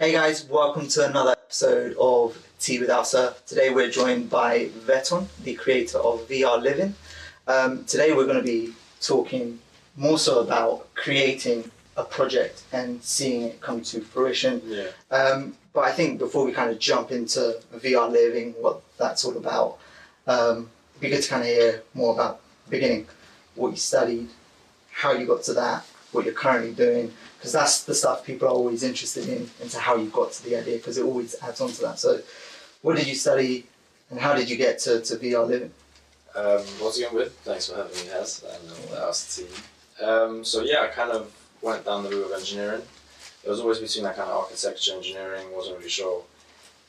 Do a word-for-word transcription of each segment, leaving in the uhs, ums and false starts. Hey guys, welcome to another episode of Tea With ALSA. Today we're joined by Veton, the creator of V R Livin. Um, today we're going to be talking more so about creating a project and seeing it come to fruition. Yeah. Um, but I think before we kind of jump into V R Livin, what that's all about, um, it'd be good to kind of hear more about the beginning, what you studied, how you got to that, what you're currently doing, because that's the stuff people are always interested in, into how you got to the idea, because it always adds on to that. So what did you study and how did you get to, to V R Livin? Um, once again, Bud, thanks for having me, Haz, and all the ALSA team. Um, so yeah, I kind of went down the route of engineering. It was always between that kind of architecture, engineering, wasn't really sure.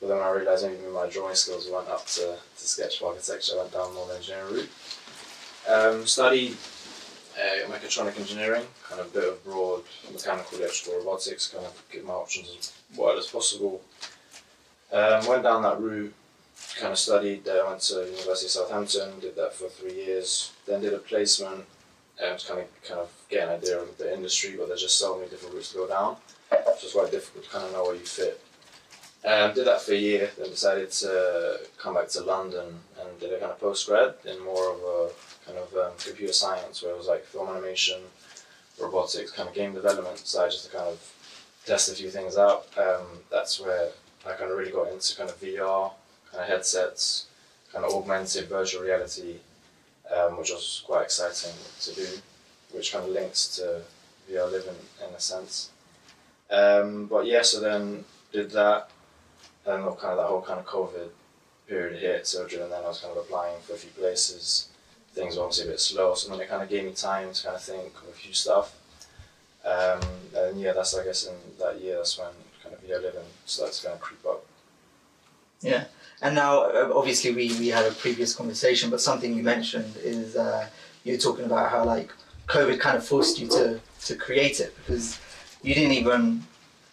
But then I realised maybe my drawing skills went up to, to sketch architecture, I went down more the engineering route. Um, studied Uh, mechatronic engineering, kind of a bit of broad mechanical, electrical, robotics, kind of give my options as wide as possible. Um, went down that route, kind of studied, uh, went to University of Southampton, did that for three years, then did a placement, um, to kind of, kind of get an idea of the industry, but there's just so many different routes to go down, so it's quite difficult to kind of know where you fit. Um, did that for a year, then decided to come back to London and did a kind of post-grad in more of a kind of um, computer science, where it was like film animation, robotics, kind of game development side, just to kind of test a few things out. Um, that's where I kind of really got into kind of V R, kind of headsets, kind of augmented virtual reality, um, which was quite exciting to do, which kind of links to V R Livin in a sense. Um, but yeah, so then did that, and then kind of that whole kind of COVID period hit, so during then I was kind of applying for a few places. Things were obviously a bit slow, so then it kind of gave me time to kind of think of a few stuff. Um, and yeah, that's, I guess, in that year, that's when kind of V R Livin started to kind of creep up. Yeah, and now, obviously, we, we had a previous conversation, but something you mentioned is uh, you were talking about how, like, COVID kind of forced you to, to create it, because you didn't even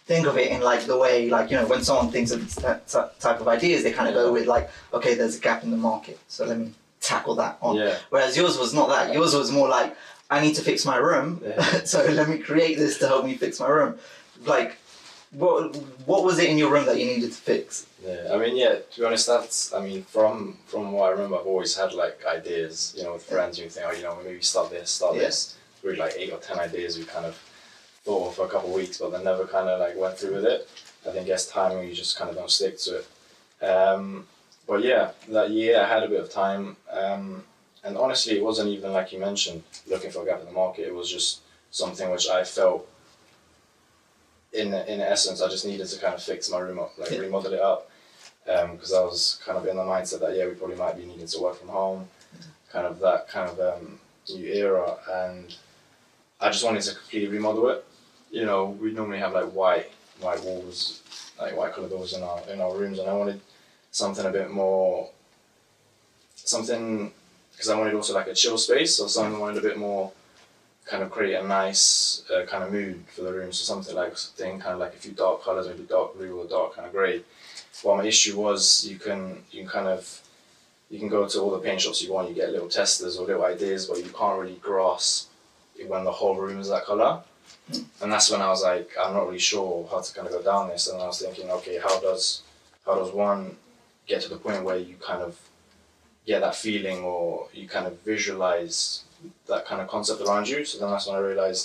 think of it in, like, the way, like, you know, when someone thinks of these type of ideas, they kind of go with, like, okay, there's a gap in the market, so let me tackle that on. Yeah. Whereas yours was not that. Yours was more like, I need to fix my room, yeah. So let me create this to help me fix my room. Like, what what was it in your room that you needed to fix? Yeah, I mean, yeah, to be honest, that's, I mean, from from what I remember, I've always had, like, ideas, you know, with friends, yeah. You think, oh, you know, maybe start this, start yeah. this. We had, like, eight or ten ideas we kind of thought of for a couple of weeks, but then never kind of, like, went through with it. I think as time, you just kind of don't stick to it. Um, But yeah, that year I had a bit of time, um, and honestly it wasn't even, like you mentioned, looking for a gap in the market. It was just something which I felt, in in essence, I just needed to kind of fix my room up, like yeah. remodel it up, because um, I was kind of in the mindset that, yeah, we probably might be needing to work from home, kind of that kind of um, new era, and I just wanted to completely remodel it. You know, we normally have like white, white walls, like white colour doors in our, in our rooms, and I wanted something a bit more, something, because I wanted also like a chill space, so something I wanted a bit more, kind of create a nice uh, kind of mood for the room, so something like, something kind of like a few dark colours, maybe dark blue or dark kind of grey. Well, my issue was, you can, you can kind of, you can go to all the paint shops you want, you get little testers or little ideas, but you can't really grasp when the whole room is that colour. And that's when I was like, I'm not really sure how to kind of go down this, and I was thinking, okay, how does, how does one get to the point where you kind of get that feeling, or you kind of visualize that kind of concept around you. So then that's when I realized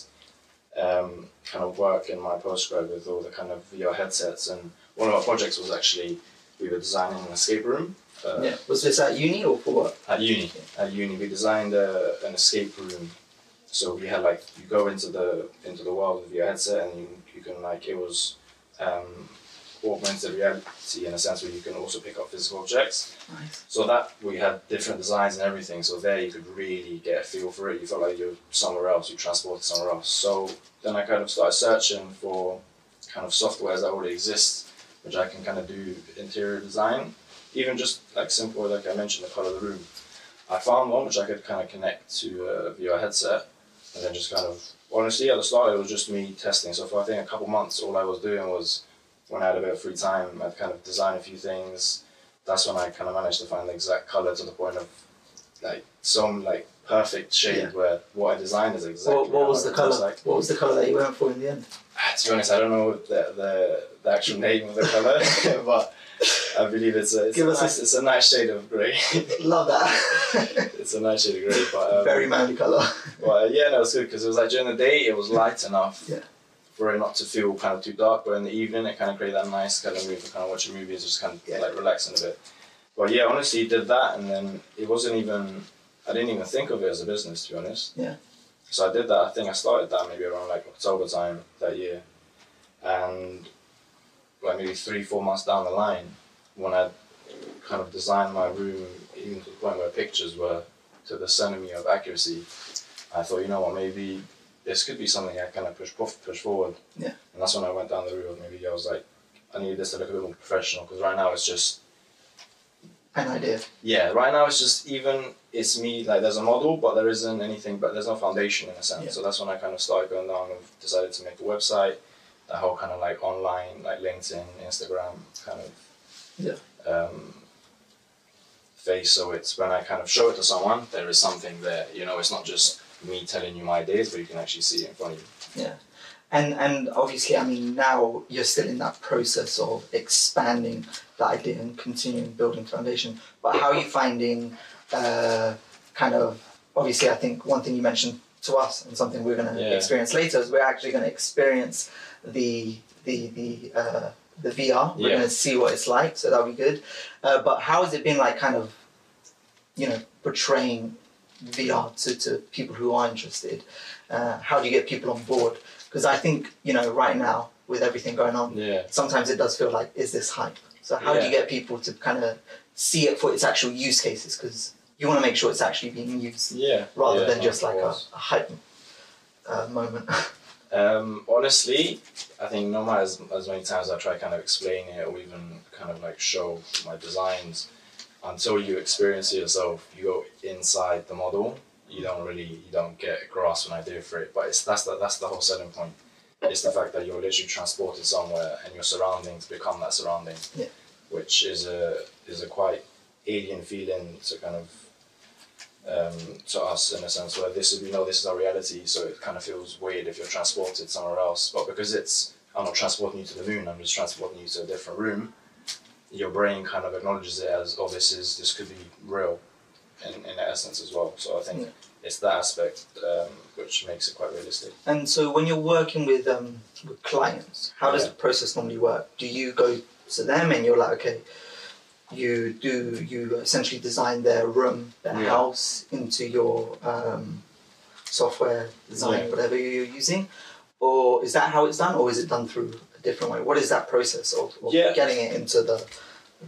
um, kind of work in my postgrad with all the kind of V R headsets. And one of our projects was actually, we were designing an escape room. Uh, yeah. Was this at uni or for what? At uni. Yeah. At uni, we designed a, an escape room. So we had like, you go into the into the world with your headset, and you, you can like, it was, um, augmented reality in a sense where you can also pick up physical objects. Nice. So that we had different designs and everything, so there you could really get a feel for it. You felt like you're somewhere else, you transported somewhere else. So then I kind of started searching for kind of softwares that already exist, which I can kind of do interior design, even just like simple, like I mentioned, the color of the room. I found one which I could kind of connect to a V R headset, and then just kind of, honestly at the start it was just me testing. So for I think a couple months, all I was doing was, when I had a bit of free time, I'd kind of design a few things. That's when I kind of managed to find the exact colour to the point of like some like perfect shade yeah. where what I designed is exactly. What, what was the color? Like. What was the color that you went for in the end? Ah, to be honest, I don't know the the, the actual name of the color, but I believe it's a it's, a, us nice, a it's a nice shade of grey. Love that. It's a nice shade of grey, but um, very manly color. But uh, yeah, no, it's good because it was like during the day it was light enough. Yeah. For it not to feel kind of too dark, but in the evening it kind of created that nice kind of mood for kind of watching movies, just kind of yeah. like relaxing a bit. But yeah, honestly, did that, and then it wasn't even, I didn't even think of it as a business, to be honest. Yeah. So I did that. I think I started that maybe around like October time that year, and like maybe three, four months down the line, when I kind of designed my room, even to the point where pictures were to the centimetre of accuracy, I thought, you know what, maybe this could be something I kind of push push forward. Yeah. And that's when I went down the route of maybe I was like, I need this to look a bit more professional, because right now it's just an idea. Yeah, right now it's just even, it's me, like there's a model, but there isn't anything, but there's no foundation in a sense. Yeah. So that's when I kind of started going down and decided to make a website, that whole kind of like online, like LinkedIn, Instagram kind of yeah. um, face. So it's when I kind of show it to someone, there is something there, you know, it's not just me telling you my ideas, but you can actually see it in front of you. Yeah, and and obviously, I mean, now you're still in that process of expanding that idea and continuing building foundation. But how are you finding, uh, kind of, obviously, I think one thing you mentioned to us and something we're going to yeah. experience later is we're actually going to experience the the the uh, the V R. We're yeah. going to see what it's like, so that'll be good. Uh, but how has it been like, kind of, you know, portraying V R to, to people who are interested? Uh, how do you get people on board? Because I think, you know, right now with everything going on, yeah. sometimes it does feel like, is this hype? So how yeah. do you get people to kind of see it for its actual use cases? Because you want to make sure it's actually being used yeah. rather yeah, than just like a, a hype uh, moment. um, honestly, I think no matter as, as many times I try to kind of explain it or even kind of like show my designs, until you experience it yourself, you go inside the model, you don't really, you don't get a grasp and idea for it. But it's, that's, the, that's the whole selling point. It's the fact that you're literally transported somewhere and your surroundings become that surrounding, yeah. which is a, is a quite alien feeling to kind of, um, to us in a sense where this is, we know this is our reality. So it kind of feels weird if you're transported somewhere else, but because it's, I'm not transporting you to the moon, I'm just transporting you to a different room. Your brain kind of acknowledges it as, oh, this is, this could be real in, in essence as well. So I think yeah. it's that aspect um, which makes it quite realistic. And so when you're working with, um, with clients, how yeah. does the process normally work? Do you go to them and you're like, okay, you do, you essentially design their room, their yeah. house into your um, software design, yeah. whatever you're using? Or is that how it's done? Or is it done through different way? What is that process of, of yeah. getting it into the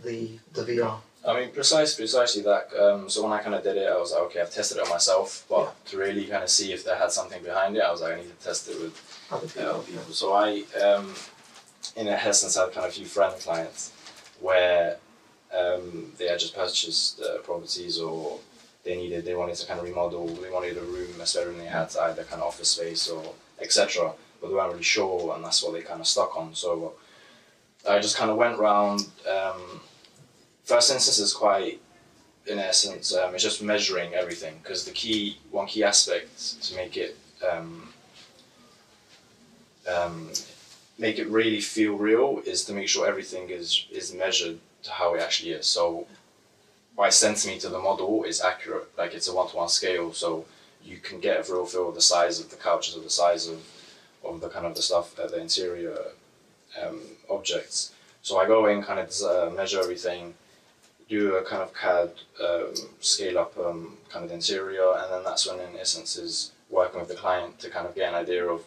the the V R? I mean, precisely, precisely that. Um, so when I kind of did it, I was like, okay, I've tested it on myself, but yeah. to really kind of see if there had something behind it, I was like, I need to test it with other people. Uh, people. Yeah. So I, um, in essence, had kind of a few friend clients where um, they had just purchased uh, properties, or they needed, they wanted to kind of remodel, they wanted a room, especially they had either kind of office space or et cetera. But they weren't really sure, and that's what they kind of stuck on. So I just kind of went round. Um, first instance is quite, in essence, um, it's just measuring everything, because the key, one key aspect to make it um, um, make it really feel real is to make sure everything is is measured to how it actually is. So by centimeter, the model is accurate, like it's a one-to-one scale, so you can get a real feel of the size of the couches, or the size of of the kind of the stuff, uh, the interior um, objects. So I go in, kind of uh, measure everything, do a kind of C A D um, scale up um, kind of the interior, and then that's when in essence is working with the client to kind of get an idea of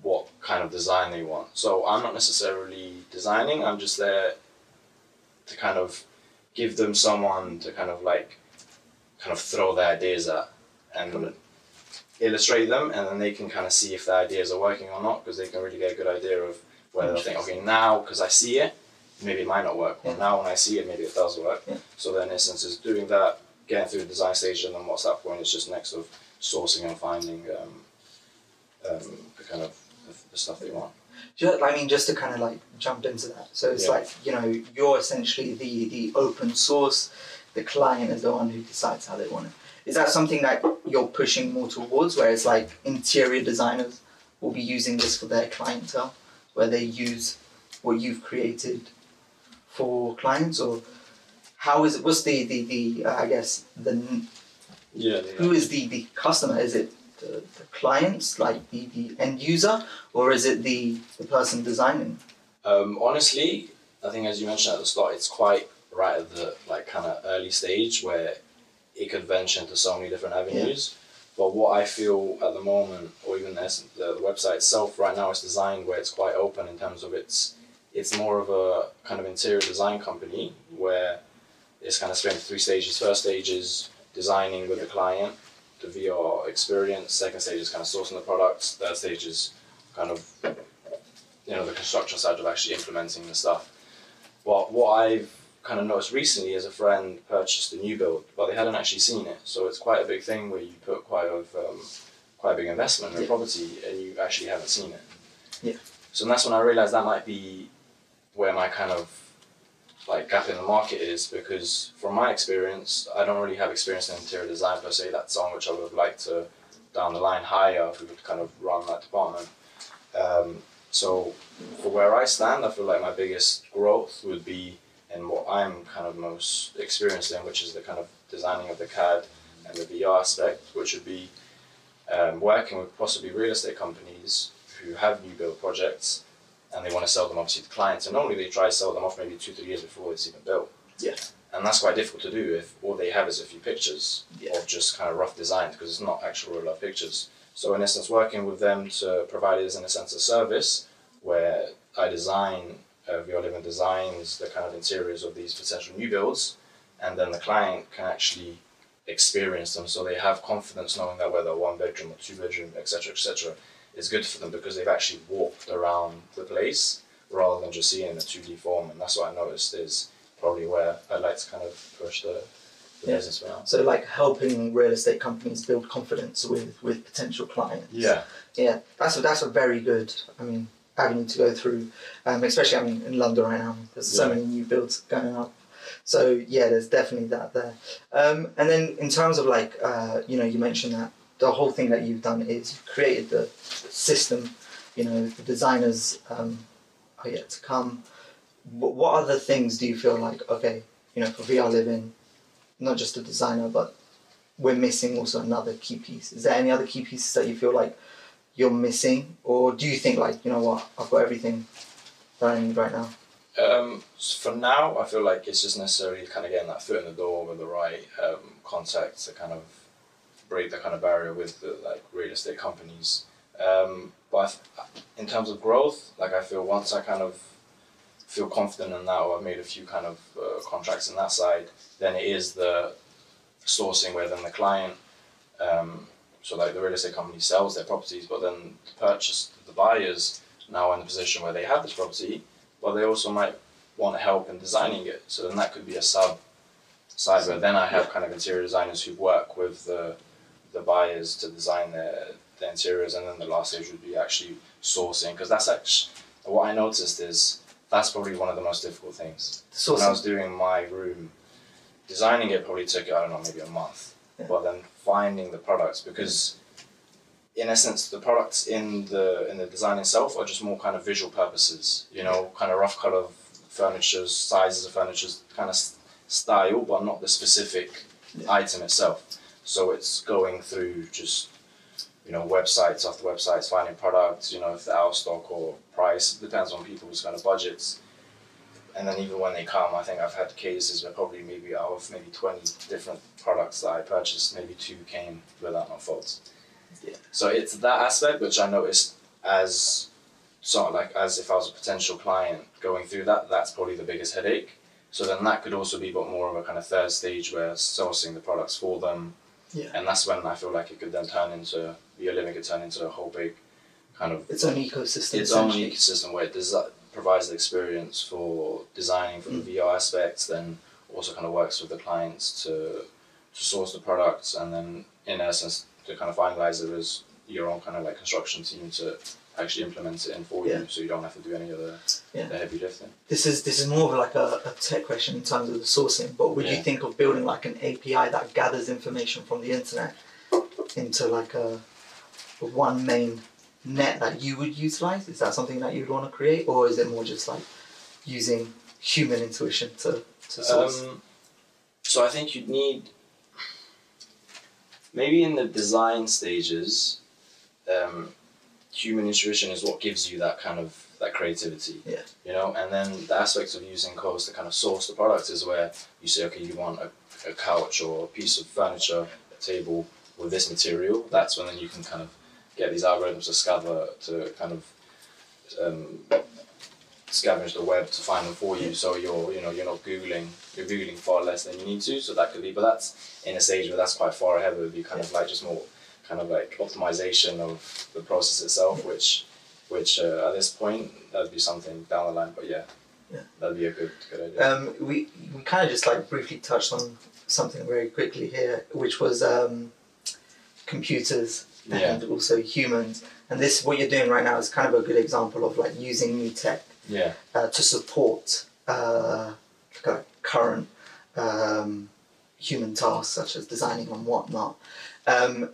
what kind of design they want. So I'm not necessarily designing, I'm just there to kind of give them someone to kind of like, kind of throw their ideas at and mm-hmm. illustrate them, and then they can kind of see if their ideas are working or not, because they can really get a good idea of whether they think, okay, now because I see it, maybe it might not work, or yeah. now when I see it, maybe it does work. Yeah. So then in essence is doing that, getting through the design stage, and then what's that point, it's just next of sourcing and finding um, um, the kind of the, the stuff they want. Just, I mean, just to kind of like jump into that, so it's yeah. like, you know, you're essentially the, the open source, the client is the one who decides how they want it. Is that something that you're pushing more towards, whereas like interior designers will be using this for their clientele, where they use what you've created for clients? Or how is it, what's the, the, the uh, I guess, the, yeah, the who is the, the customer? Is it the, the clients, like the, the end user, or is it the, the person designing? Um, honestly, I think as you mentioned at the start, it's quite right at the like kind of early stage where it could venture into so many different avenues. Yeah. But what I feel at the moment, or even the, the website itself right now is designed where it's quite open in terms of its, it's more of a kind of interior design company where it's kind of split into three stages. First stage is designing with the client, the V R experience. Second stage is kind of sourcing the products. Third stage is kind of, you know, the construction side of actually implementing the stuff. Well, what I've kind of noticed recently is a friend purchased a new build, but they hadn't actually seen it. So it's quite a big thing where you put quite a, um, quite a big investment in a yeah. property and you actually haven't seen it. Yeah. So that's when I realized that might be where my kind of like gap in the market is, because from my experience, I don't really have experience in interior design per se. That's on which I would have liked to down the line hire if we would kind of run that department. Um, so for where I stand, I feel like my biggest growth would be and what I'm kind of most experienced in, which is the kind of designing of the C A D and the V R aspect, which would be um, working with possibly real estate companies who have new build projects and they want to sell them obviously to clients, and normally they try to sell them off maybe two, three years before it's even built. Yeah. And that's quite difficult to do if all they have is a few pictures yeah. of just kind of rough designs, because it's not actual real life pictures. So in essence, working with them to provide us in a sense a service where I design Uh, V R Livin designs the kind of interiors of these potential new builds, and then the client can actually experience them, so they have confidence knowing that whether one bedroom or two bedroom, et cetera, et cetera, is good for them because they've actually walked around the place rather than just seeing the two D form. And that's what I noticed is probably where I like to kind of push the, the yeah. business around. So like helping real estate companies build confidence with with potential clients. Yeah, yeah, that's a, that's a very good. I mean. Having to go through, um, especially I mean, in London right now, there's yeah. so many new builds going up. So yeah, there's definitely that there. Um, and then in terms of like, uh, you know, you mentioned that the whole thing that you've done is you've created the system, you know, the designers um, are yet to come. But what other things do you feel like, okay, you know, for V R Livin, not just a designer, but we're missing also another key piece. Is there any other key pieces that you feel like you're missing, or do you think like, you know what, I've got everything that I need right now? Um, for now, I feel like it's just necessarily kind of getting that foot in the door with the right um, contacts to kind of break that kind of barrier with the like real estate companies. Um, but in terms of growth, like I feel once I kind of feel confident in that, or I've made a few kind of uh, contracts on that side, then it is the sourcing where then the client, um, so like the real estate company sells their properties, but then the purchase, the buyers now are in the position where they have this property, but they also might want help in designing it. So then that could be a sub side where then I have yeah. kind of interior designers who work with the, the buyers to design their, their interiors. And then the last stage would be actually sourcing. Because that's actually, what I noticed is that's probably one of the most difficult things. Sourcing. When I was doing my room, designing it probably took, I don't know, maybe a month. Yeah. But then finding the products, because in essence the products in the in the design itself are just more kind of visual purposes, you know, kind of rough color of furniture, sizes of furniture, kind of style, but not the specific yeah. item itself. So it's going through just, you know, websites after websites, finding products, you know, if they're out of stock or price, depends on people's kind of budgets. And then even when they come, I think I've had cases where probably maybe out of maybe twenty different products that I purchased, maybe two came without my faults. Yeah. So it's that aspect which I noticed as sort of like as if I was a potential client going through that, that's probably the biggest headache. So then that could also be but more of a kind of third stage where sourcing the products for them. Yeah. And that's when I feel like it could then turn into, V R Livin could turn into a whole big kind of its own ecosystem. Its own ecosystem where it does that. Provides the experience for designing for the mm. V R aspects, then also kind of works with the clients to, to source the products, and then in essence to kind of finalize it as your own kind of like construction team to actually implements it in for yeah. you, so you don't have to do any of the, yeah. the heavy lifting. This is this is more of like a, a tech question in terms of the sourcing, but would yeah. you think of building like an A P I that gathers information from the internet into like a, a one main net that you would utilize? Is that something that you'd want to create, or is it more just like using human intuition to, to source? Um, so I think you'd need, maybe in the design stages, um, human intuition is what gives you that kind of that creativity, yeah. you know. And then the aspects of using codes to kind of source the product is where you say, okay, you want a, a couch or a piece of furniture, a table with this material. That's when then you can kind of get these algorithms to scour to kind of um, scavenge the web to find them for you. So you're you know you're not googling you're googling far less than you need to. So that could be, but that's in a stage where that's quite far ahead of you. Kind yeah. of like just more kind of like optimization of the process itself, yeah. which which uh, at this point that'd be something down the line. But yeah, yeah. that'd be a good good idea. Um, we we kind of just like briefly touched on something very quickly here, which was um, computers. And yeah. also humans, and this what you're doing right now is kind of a good example of like using new tech yeah. uh, to support uh, kind of current um, human tasks such as designing and whatnot. Um,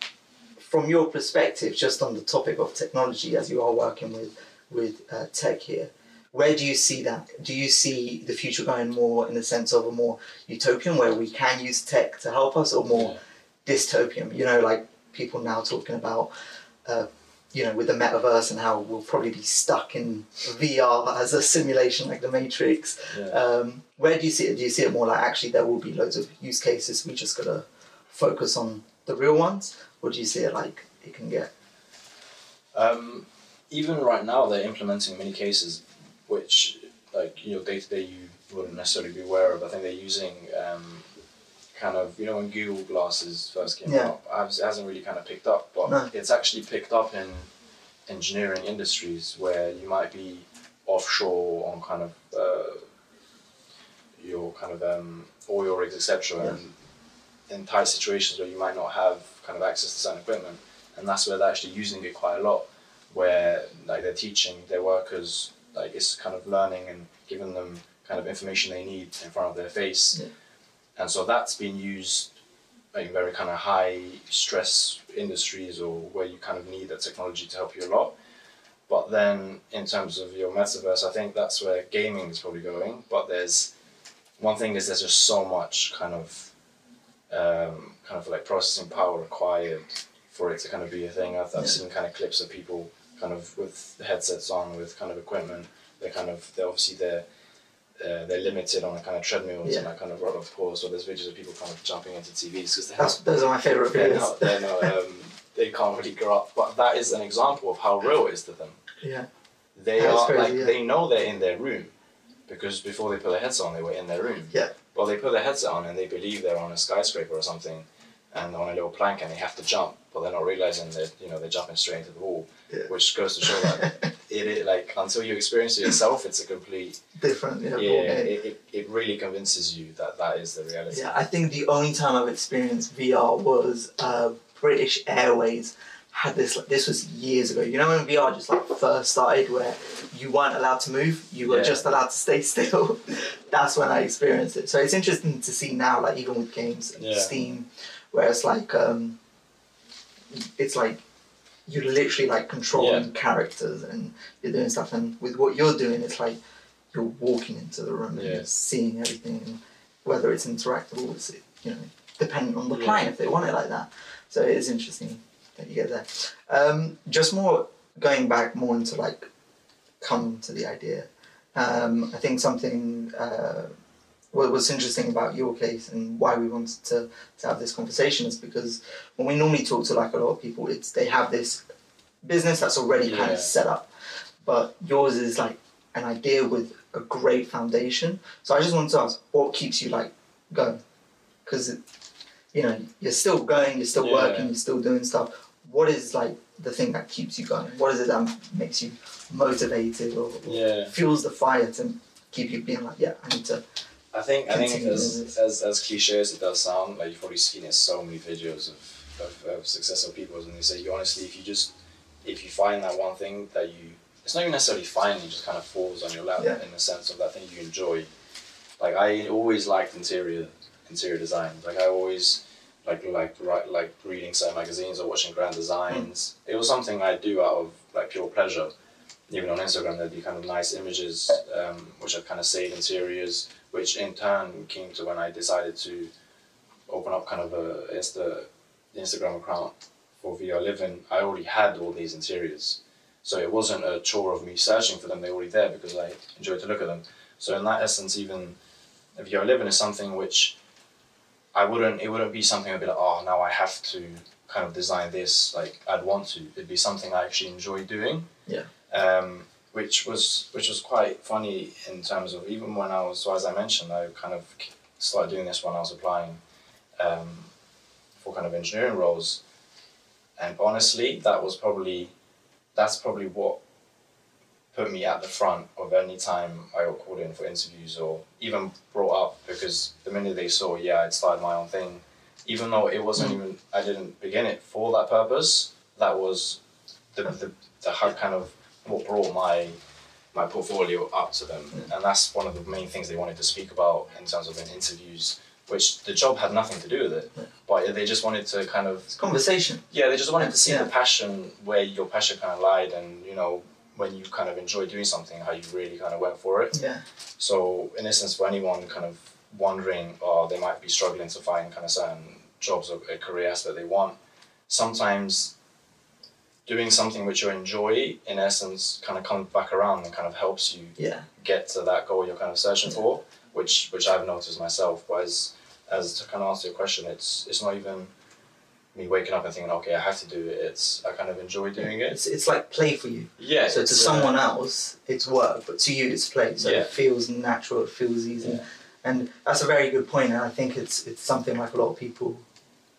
from your perspective, just on the topic of technology, as you are working with with uh, tech here, where do you see that? Do you see the future going more in the sense of a more utopian where we can use tech to help us, or more yeah. dystopian? You know, like. People now talking about, uh, you know, with the metaverse and how we'll probably be stuck in V R as a simulation like the Matrix. Yeah. Um, where do you see it? Do you see it more like actually there will be loads of use cases, we just gotta focus on the real ones? Or do you see it like it can get? Um, even right now, they're implementing many cases which, like, you know, day to day you wouldn't necessarily be aware of. I think they're using. Um, Kind of, you know, when Google glasses first came yeah. out, it hasn't really kind of picked up, but no. it's actually picked up in engineering industries where you might be offshore on kind of uh, your kind of um, oil rigs, et cetera, yeah. and in tight situations where you might not have kind of access to certain equipment, and that's where they're actually using it quite a lot, where like they're teaching their workers, like it's kind of learning and giving them kind of information they need in front of their face. Yeah. And so that's been used in very kind of high stress industries or where you kind of need that technology to help you a lot. But then in terms of your metaverse, I think that's where gaming is probably going. But there's one thing is there's just so much kind of um, kind of like processing power required for it to kind of be a thing. I've, I've yeah. seen kind of clips of people kind of with headsets on, with kind of equipment. They're kind of they're obviously they're. Uh, they're limited on the kind of treadmills yeah. and that kind of roll of course. So there's videos of people kind of jumping into T Vs because those are my favorite videos. They're not, they're not, um, they can't really grow up, but that is an example of how real it is to them. Yeah, they that are crazy, like yeah. they know they're in their room because before they put their headset on, they were in their room. Yeah, well they put their headset on and they believe they're on a skyscraper or something, and on a little plank, and they have to jump, but they're not realizing that you know they're jumping straight into the wall, yeah. which goes to show that. It, it like until you experience it yourself, it's a complete different. Yeah, yeah it, it it really convinces you that that is the reality. Yeah, I think the only time I've experienced V R was uh, British Airways had this. Like, this was years ago. You know when V R just like first started, where you weren't allowed to move, you were yeah. just allowed to stay still. That's when I experienced it. So it's interesting to see now, like even with games, and yeah. Steam, where it's like um, it's like. You're literally like controlling yeah. characters and you're doing stuff, and with what you're doing it's like you're walking into the room yeah. and you're seeing everything, and whether it's interactable or it's, you know, dependent on the yeah. client if they want it like that. So it is interesting that you get there. Um, just more going back more into like come to the idea. Um, I think something uh, what was interesting about your case and why we wanted to, to have this conversation is because when we normally talk to like a lot of people, it's they have this business that's already yeah. kind of set up, but yours is like an idea with a great foundation. So I just wanted to ask, what keeps you like going? Because you know you're still going, you're still yeah. working, you're still doing stuff. What is like the thing that keeps you going? What is it that makes you motivated or, or yeah. fuels the fire to keep you being like, yeah, I need to. I think I think as, as as cliche as it does sound, like you've probably seen it so many videos of, of, of successful people, and they say you honestly, if you just if you find that one thing that you, it's not even necessarily finding, it just kind of falls on your lap, yeah, in the sense of that thing you enjoy. Like I always liked interior interior design. Like I always like like write, like reading certain magazines or watching grand designs. Mm. It was something I do out of like pure pleasure. Even on Instagram, there'd be kind of nice images, um, which I've kind of saved interiors, which in turn came to when I decided to open up kind of a Insta, Instagram account for V R Livin. I already had all these interiors. So it wasn't a chore of me searching for them, they were already there because I enjoyed to look at them. So in that essence, even V R Livin is something which I wouldn't, it wouldn't be something I'd be like, oh, now I have to kind of design this, like I'd want to. It'd be something I actually enjoy doing. Yeah. Um, which was which was quite funny in terms of even when I was, so as I mentioned, I kind of started doing this when I was applying um, for kind of engineering roles. And honestly, that was probably, that's probably what put me at the front of any time I got called in for interviews or even brought up, because the minute they saw, yeah, I'd started my own thing, even though it wasn't even, I didn't begin it for that purpose, that was the, the, the kind of what brought my my portfolio up to them. And that's one of the main things they wanted to speak about in terms of in interviews, which the job had nothing to do with it, yeah, but they just wanted to kind of... It's conversation. Yeah, they just wanted to see, yeah, the passion, where your passion kind of lied, and, you know, when you kind of enjoy doing something, how you really kind of went for it. Yeah. So, in essence, for anyone kind of wondering, or they might be struggling to find kind of certain jobs or a career aspect they want, sometimes doing something which you enjoy, in essence, kind of comes back around and kind of helps you, yeah, get to that goal you're kind of searching, yeah, for. Which which I've noticed myself, but as, as to kind of answer your question, it's it's not even me waking up and thinking, okay, I have to do it. It's I kind of enjoy doing it. It's it's like play for you. Yeah. So to someone uh, else, it's work, but to you, it's play. So yeah, it feels natural. It feels easy, yeah, and that's a very good point. And I think it's it's something like a lot of people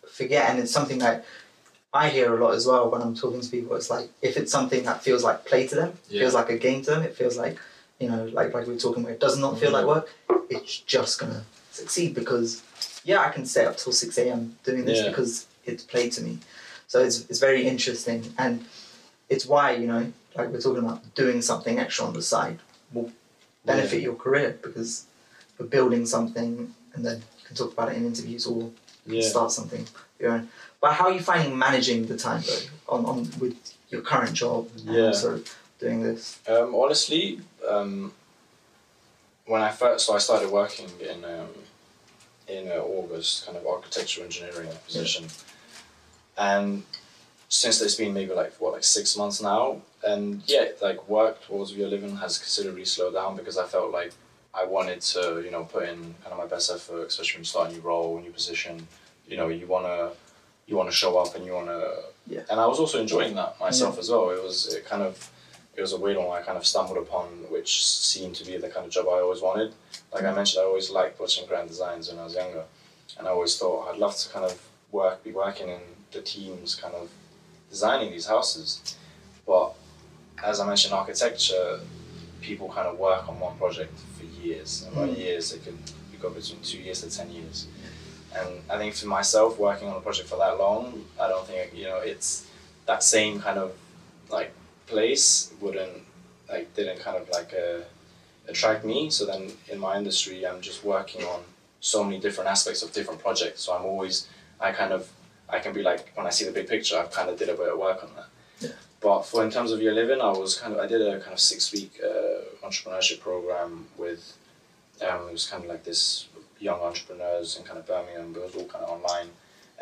forget, and it's something that I hear a lot as well when I'm talking to people. It's like if it's something that feels like play to them, yeah, feels like a game to them, it feels like, you know, like like we were talking about, it does not feel like work, it's just going to succeed because, yeah, I can stay up till six A M doing this, yeah, because it's play to me. So it's it's very interesting, and it's why, you know, like we're talking about, doing something extra on the side will benefit, yeah, your career, because you're building something and then you can talk about it in interviews or you can, yeah, start something of your own. But how are you finding managing the time though, on, on with your current job and, yeah, also doing this? Um, honestly, um, when I first, so I started working in um, in uh, August, kind of architectural engineering position, yeah, and since it's been maybe like what like six months now, and yeah, like work towards V R Livin has considerably slowed down because I felt like I wanted to, you know, put in kind of my best effort, especially when you start a new role, a new position, you know, you wanna you wanna show up and you wanna, yeah, and I was also enjoying that myself, yeah, as well. It was it kind of. It was a weird one I kind of stumbled upon, which seemed to be the kind of job I always wanted. Like I mentioned, I always liked watching grand designs when I was younger, and I always thought I'd love to kind of work, be working in the teams kind of designing these houses. But as I mentioned, architecture, people kind of work on one project for years, and by years it could go between two years to ten years. And I think for myself, working on a project for that long, I don't think, you know, it's that same kind of like place wouldn't like didn't kind of like uh, attract me. So then in my industry, I'm just working on so many different aspects of different projects. So I'm always I kind of I can be like, when I see the big picture, I've kind of did a bit of work on that. Yeah. But for in terms of V R Livin, I was kind of I did a kind of six week uh, entrepreneurship program with um, it was kind of like this young entrepreneurs in kind of Birmingham, but it was all kind of online,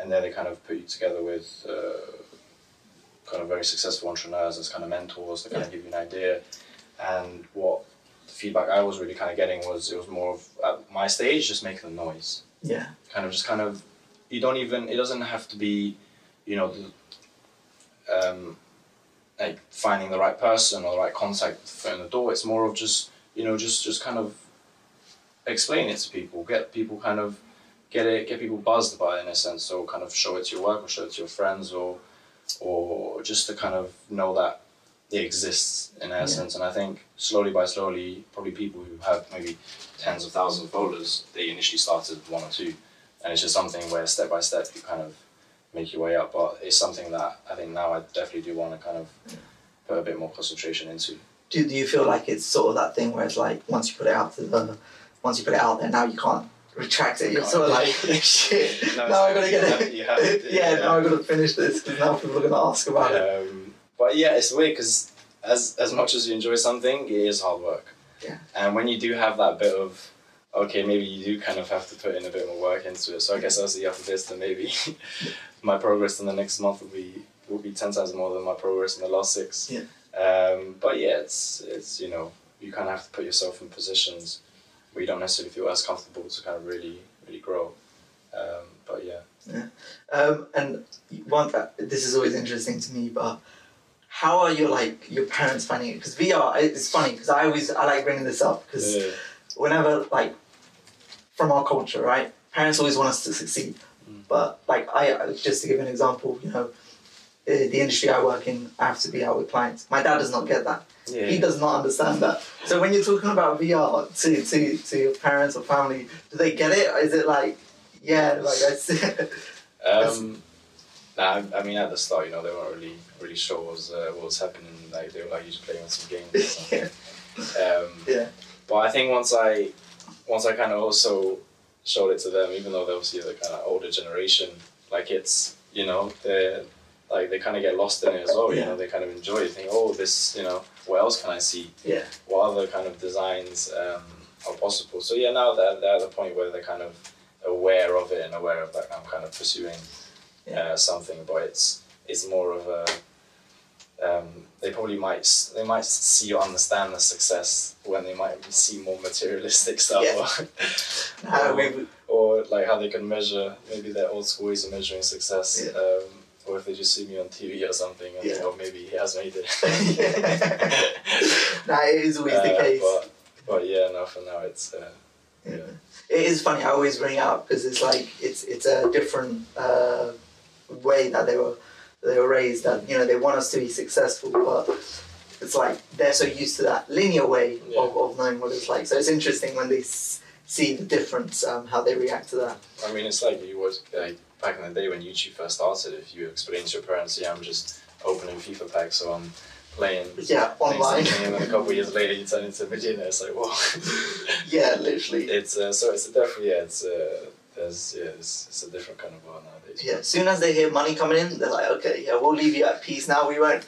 and then they kind of put you together with. Uh, kind of very successful entrepreneurs as kind of mentors to kind, yeah, of give you an idea. And what the feedback I was really kind of getting was, it was more of, at my stage, just making the noise. Yeah. Kind of just kind of, you don't even, it doesn't have to be, you know, um, like finding the right person or the right contact with the foot in the door. It's more of just, you know, just, just kind of explain it to people, get people kind of, get it, get people buzzed by it in a sense, or kind of show it to your work or show it to your friends, or or just to kind of know that it exists in essence, yeah. And I think slowly by slowly, probably people who have maybe tens of thousands of followers, they initially started one or two, and it's just something where step by step you kind of make your way up, but it's something that I think now I definitely do want to kind of put a bit more concentration into. Do, do you feel like it's sort of that thing where it's like once you put it out to the, once you put it out there, now you can't retract it? You're no, sort of like, shit, no, now I've got to get it. You have to do, yeah, yeah, now I've got to finish this because now people are going to ask about it. Um, but yeah, it's weird because as, as much as you enjoy something, it is hard work. Yeah. And when you do have that bit of, okay, maybe you do kind of have to put in a bit more work into it. So I guess I'll see after this that maybe my progress in the next month will be will be ten times more than my progress in the last six. Yeah. Um, but yeah, it's it's you know, you kind of have to put yourself in positions where you don't necessarily feel as comfortable to kind of really really grow. Um, but yeah. Yeah. Um, and one this is always interesting to me, but how are your like your parents finding it? Because V R, it's funny because I always I like bringing this up because yeah. whenever like. From our culture, right? Parents always want us to succeed. Mm. But like, I just to give an example, you know, the industry I work in, I have to be out with clients. My dad does not get that. Yeah. He does not understand that. So when you're talking about V R to, to, to your parents or family, do they get it? Is it like, yeah, like that's it? Um, nah, I mean, at the start, you know, they weren't really really sure what was, uh, what was happening. Like, they were like, you just playing on some games or something. yeah. Um, yeah. But I think once I... Once I kind of also showed it to them, even though they're obviously the kind of older generation, like it's, you know, they're, like they kind of get lost in it as well, you yeah. know, they kind of enjoy it, think, oh, this, you know, what else can I see? Yeah. What other kind of designs um, are possible? So yeah, now they're, they're at the point where they're kind of aware of it and aware of that I'm kind of pursuing yeah. uh, something, but it's, it's more of a... Um, they probably might they might see or understand the success when they might see more materialistic stuff, yeah. or, um, or like how they can measure maybe their old school ways of measuring success, yeah. um, or if they just see me on T V or something, and yeah. or maybe he has made it. Nah, it is always uh, the case. But, but yeah, no, for now it's uh, yeah. yeah. It is funny. I always bring it up because it's like it's it's a different uh, way that they were. They were raised that, you know, they want us to be successful, but it's like they're so used to that linear way yeah. of, of knowing what it's like. So it's interesting when they s see the difference, um, how they react to that. I mean, it's like you was like back in the day when YouTube first started. If you explained to your parents, yeah, I'm just opening FIFA packs, so I'm playing. Yeah, online. And then a couple of years later, you turn into a millionaire. It's like, whoa. Yeah, literally. It's uh, so it's definitely yeah, it's. Uh, There's, yeah, it's, it's a different kind of world nowadays. Yeah, as soon as they hear money coming in, they're like, okay, yeah, we'll leave you at peace now. We won't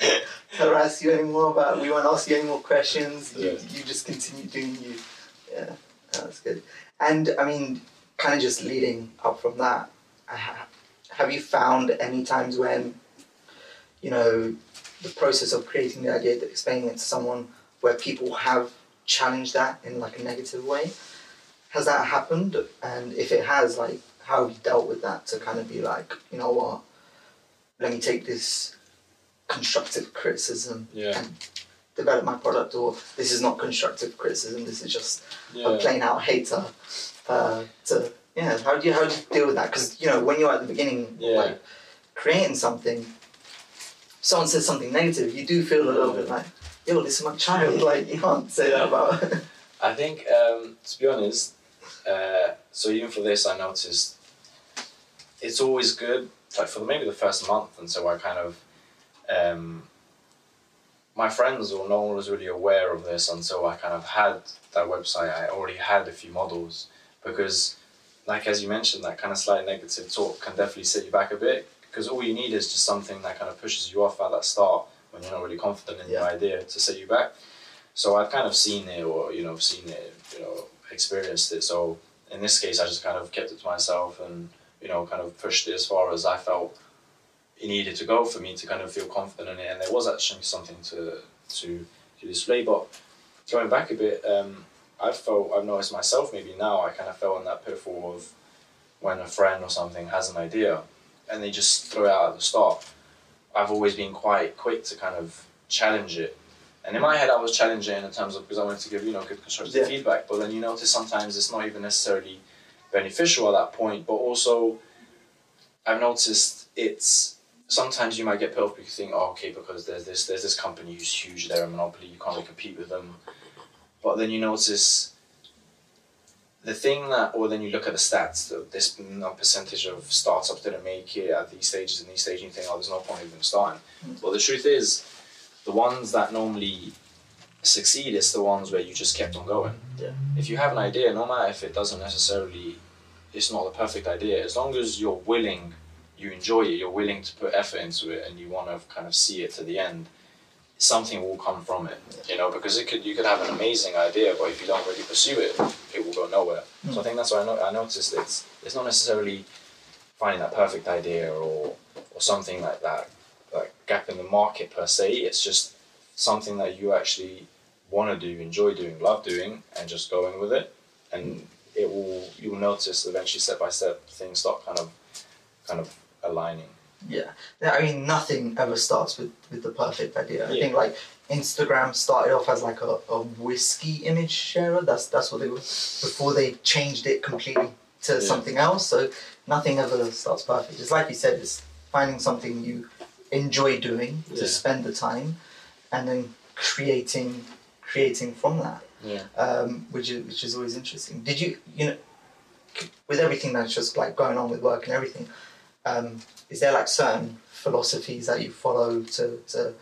harass you anymore, but we won't ask you any more questions. Yeah. You, you just continue doing you. Yeah, that's good. And, I mean, kind of just leading up from that, have you found any times when, you know, the process of creating the idea, explaining it to someone, where people have challenged that in, like, a negative way? Has that happened? And if it has, like, how have you dealt with that to kind of be like, you know what, let me take this constructive criticism yeah. and develop my product, or this is not constructive criticism, this is just yeah. a plain out hater. Uh, to, yeah, how do you, how do you deal with that? Because, you know, when you're at the beginning, yeah. like, creating something, someone says something negative, you do feel a little yeah. bit like, yo, this is my child, like, you can't say yeah. that about it. I think, um, to be honest, Uh, so even for this, I noticed it's always good, like for maybe the first month, and so I kind of, um, my friends or no one was really aware of this, and so I kind of had that website, I already had a few models, because like as you mentioned, that kind of slight negative talk can definitely set you back a bit, because all you need is just something that kind of pushes you off at that start, when you're not really confident in yeah. your idea, to set you back. So I've kind of seen it, or, you know, seen it, you know, experienced it. So in this case, I just kind of kept it to myself and, you know, kind of pushed it as far as I felt it needed to go for me to kind of feel confident in it. And there was actually something to to, to display. But going back a bit, um, I felt, I've noticed myself maybe now, I kind of fell in that pitfall of when a friend or something has an idea and they just throw it out at the start. I've always been quite quick to kind of challenge it. And in my head, I was challenging in terms of because I wanted to give, you know, good constructive yeah. feedback. But then you notice sometimes it's not even necessarily beneficial at that point. But also, I've noticed it's sometimes you might get put off because you think, oh, okay, because there's this there's this company who's huge, they're a monopoly, you can't really compete with them. But then you notice the thing that, or then you look at the stats, this percentage of startups that make it at these stages and these stages, and you think, oh, there's no point even starting. Mm-hmm. Well, the truth is, the ones that normally succeed is the ones where you just kept on going. Yeah. If you have an idea, no matter if it doesn't necessarily, it's not the perfect idea, as long as you're willing, you enjoy it, you're willing to put effort into it, and you want to kind of see it to the end, something will come from it, you know, because it could, you could have an amazing idea, but if you don't really pursue it, it will go nowhere. Mm. So I think that's what I, no I noticed. It's, it's not necessarily finding that perfect idea or, or something like that, like gap in the market per se. It's just something that you actually want to do, enjoy doing, love doing, and just going with it. And it will, you will notice eventually, step by step, things start kind of, kind of aligning. Yeah, I mean, nothing ever starts with, with the perfect idea. I yeah. think like Instagram started off as like a, a whiskey image sharer. That's that's what it was before they changed it completely to yeah. something else. So nothing ever starts perfect. It's like you said, it's finding something you enjoy doing yeah. to spend the time, and then creating creating from that. Yeah, um, which is which is always interesting. Did you you know with everything that's just like going on with work and everything. Um, is there like certain philosophies that you follow to to,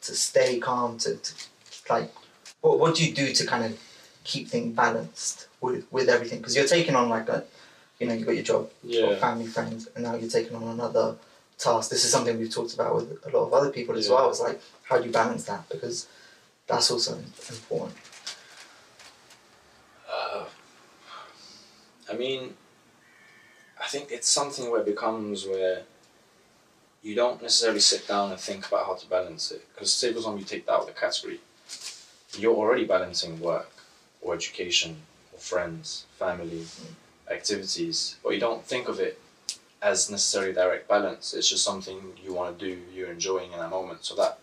to stay calm? To, to like, what what do you do to kind of keep things balanced with with everything? Because you're taking on like a, you know, you got your job, yeah. or family, friends, and now you're taking on another task. This is something we've talked about with a lot of other people as yeah. well. It's like, how do you balance that? Because that's also important. Uh, I mean. I think it's something where it becomes where you don't necessarily sit down and think about how to balance it. Because say for example you take that out of the category, you're already balancing work or education or friends, family, mm. activities, but you don't think of it as necessarily direct balance. It's just something you want to do, you're enjoying in that moment. So that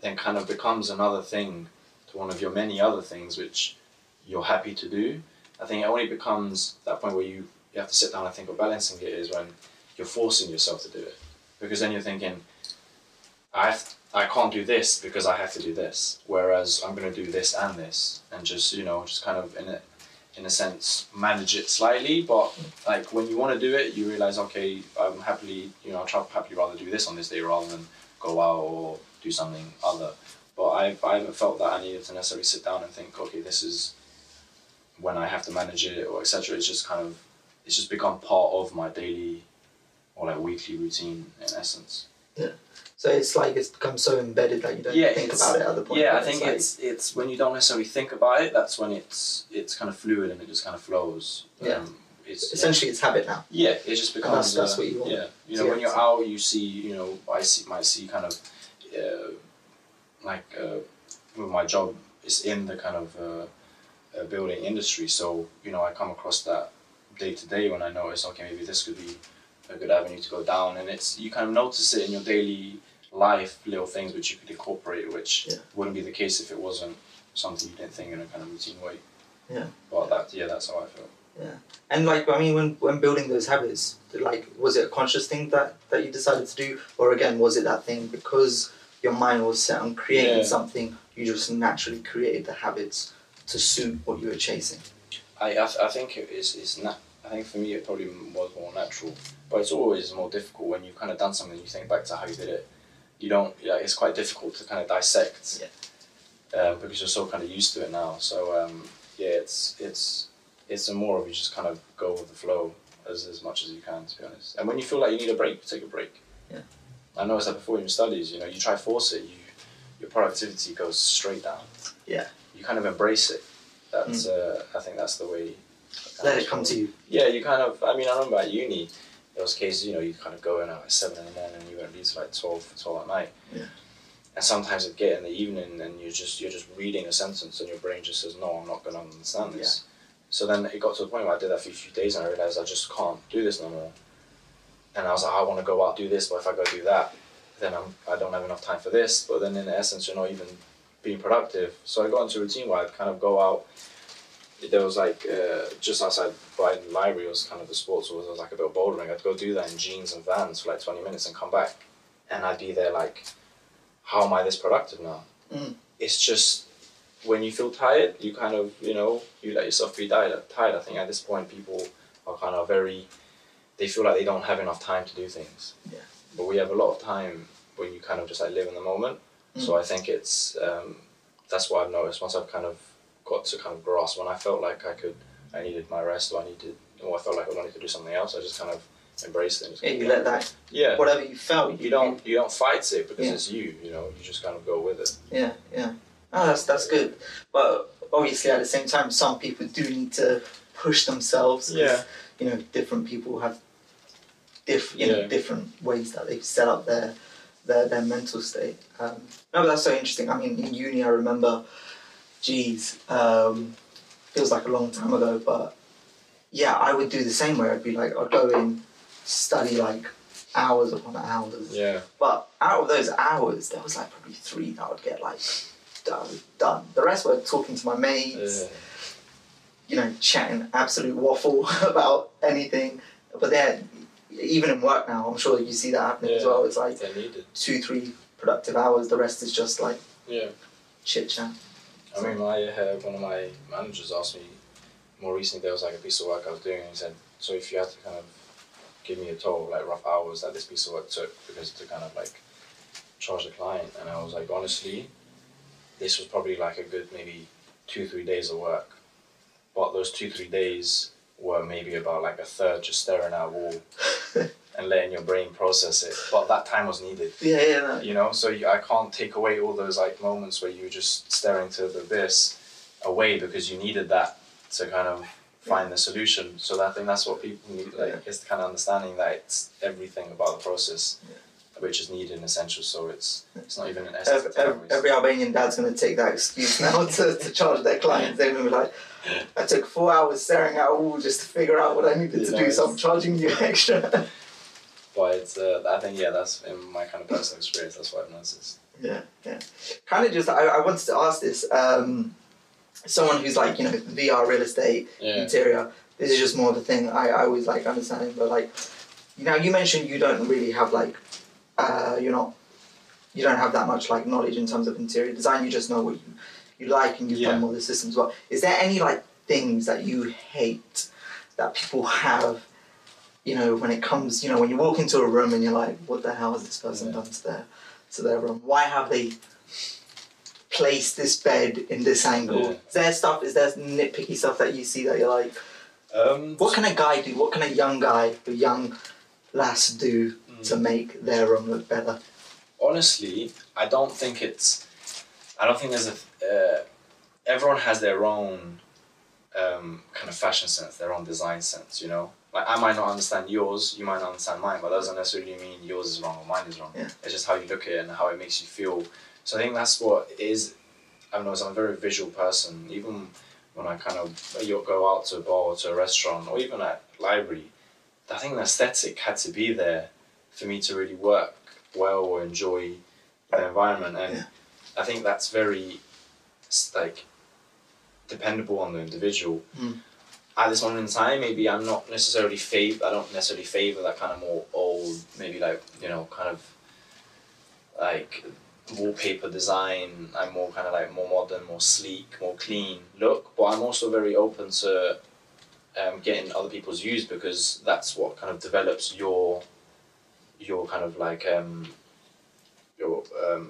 then kind of becomes another thing to one of your many other things which you're happy to do. I think it only becomes that point where you You have to sit down and think of balancing it is when you're forcing yourself to do it, because then you're thinking, I have to, I can't do this because I have to do this, whereas I'm going to do this and this, and just you know just kind of in a in a sense manage it slightly. But like when you want to do it, you realize, okay, I'm happily you know I'll try happily rather do this on this day rather than go out or do something other. But I I haven't felt that I needed to necessarily sit down and think, okay, this is when I have to manage it or et cetera. It's just kind of it's just become part of my daily or like weekly routine in essence. Yeah. So it's like it's become so embedded that you don't yeah, think about it at the point. Yeah, I think it's, it's it's when you don't necessarily think about it, that's when it's it's kind of fluid and it just kind of flows. Um, yeah. It's essentially yeah. it's habit now. Yeah, it just becomes that's, that's uh, what you want. Yeah. You know, yeah, when you're out you see, you know, I see might see kind of uh, like uh, with my job is in the kind of uh, uh, building industry, so you know, I come across that day to day when I notice, okay, maybe this could be a good avenue to go down, and it's you kind of notice it in your daily life, little things which you could incorporate, which yeah. wouldn't be the case if it wasn't something you didn't think in a kind of routine way. Yeah. But that, yeah, that's how I feel. Yeah. And like, I mean, when when building those habits, like, was it a conscious thing that that you decided to do, or again, was it that thing because your mind was set on creating yeah. something, you just naturally created the habits to suit what you were chasing? I I, th I think it is is not. I think for me it probably was more natural, but it's always more difficult when you've kind of done something. You think back to how you did it. You don't. Like, it's quite difficult to kind of dissect yeah. uh, because you're so kind of used to it now. So um, yeah, it's it's it's a more of you just kind of go with the flow as as much as you can, to be honest. And when you feel like you need a break, take a break. Yeah, I noticed that before in your studies. You know, you try to force it, you your productivity goes straight down. Yeah, you kind of embrace it. That's mm. uh, I think that's the way. Let it come to you. Yeah, you kind of, I mean, I remember at uni, there was cases, you know, you kind of go in at like seven in the morning and you went at least like twelve, twelve at night. Yeah. And sometimes it'd get in the evening and you're just, you're just reading a sentence and your brain just says, no, I'm not going to understand this. Yeah. So then it got to the point where I did that for a few days and I realized I just can't do this no more. And I was like, I want to go out, do this, but if I go do that, then I'm, I don't have enough time for this. But then in essence, you're not even being productive. So I got into a routine where I'd kind of go out. There was like, uh, just outside Brighton Library was kind of the sports was, there was like a bit of bouldering. I'd go do that in jeans and Vans for like twenty minutes and come back. And I'd be there like, how am I this productive now? Mm. It's just when you feel tired, you kind of, you know, you let yourself be tired. I think at this point, people are kind of very, they feel like they don't have enough time to do things. Yeah. But we have a lot of time when you kind of just like live in the moment. Mm. So I think it's, um, that's what I've noticed once I've kind of got to kind of grasp when I felt like I could, I needed my rest or I needed, or I felt like I wanted to do something else. I just kind of embraced it. And just yeah, you let that, yeah. whatever you felt. You, you don't, you don't fight it because yeah. it's you, you know, you just kind of go with it. Yeah, yeah. Oh, that's, that's good. But obviously at the same time, some people do need to push themselves. Yeah. You know, different people have different, you yeah. know, different ways that they've set up their, their, their mental state. Um, no, but that's so interesting. I mean, in uni, I remember, geez, um, feels like a long time ago, but yeah, I would do the same way. I'd be like, I'd go in, study like hours upon hours. Yeah. But out of those hours, there was like probably three that I would get like done. done. The rest were talking to my mates, yeah. you know, chatting absolute waffle about anything. But then, even in work now, I'm sure you see that happening yeah, as well. It's like two, three productive hours. The rest is just like yeah. chit chat. I mean, my uh, one of my managers asked me more recently. There was like a piece of work I was doing, and he said, "So if you had to kind of give me a total, like rough hours that this piece of work took, because to kind of like charge the client," and I was like, honestly, this was probably like a good maybe two, three days of work. But those two, three days were maybe about like a third just staring at a wall and letting your brain process it. But that time was needed. Yeah, yeah. No. You know, so you, I can't take away all those like moments where you were just staring to the abyss away because you needed that to kind of find yeah. the solution. So that, I think that's what people need, like yeah. it's kind of understanding that it's everything about the process. Yeah. Which is needed and essential, so it's it's not even an essence. Every, every Albanian dad's going to take that excuse now to, to charge their clients. They're going to be like, I took four hours staring at a wall just to figure out what I needed you to know, do, so I'm charging you extra. But it's, uh, I think, yeah, that's in my kind of personal experience, that's what I've noticed. Yeah, yeah. Kind of just, I, I wanted to ask this, um, someone who's like, you know, V R, real estate, yeah. interior, this is just more of a thing I, I always like understanding, but like, you know, you mentioned you don't really have like, Uh, you're not, you don't have that much like knowledge in terms of interior design. You just know what you, you like, and you've yeah. done all the systems as well. Is there any like things that you hate that people have, you know, when it comes, you know, when you walk into a room and you're like, what the hell has this person yeah. done to their, to their room? Why have they placed this bed in this angle? Yeah. Is there stuff, is there nitpicky stuff that you see that you're like, um, what can a guy do? What can a young guy, a young lass do to make their room look better? Honestly, I don't think it's, I don't think there's a, uh, everyone has their own um, kind of fashion sense, their own design sense, you know? Like, I might not understand yours, you might not understand mine, but that doesn't necessarily mean yours is wrong or mine is wrong. Yeah. It's just how you look at it and how it makes you feel. So I think that's what it is. I don't know, I'm a very visual person. Even when I kind of you go out to a bar or to a restaurant or even at a library, I think the aesthetic had to be there for me to really work well or enjoy the environment. And yeah. I think that's very like dependable on the individual. Mm. At this moment in time, maybe I'm not necessarily fav I don't necessarily favor that kind of more old, maybe like, you know, kind of like wallpaper design. I'm more kind of like more modern, more sleek, more clean look, but I'm also very open to um, getting other people's views because that's what kind of develops your your kind of like um your um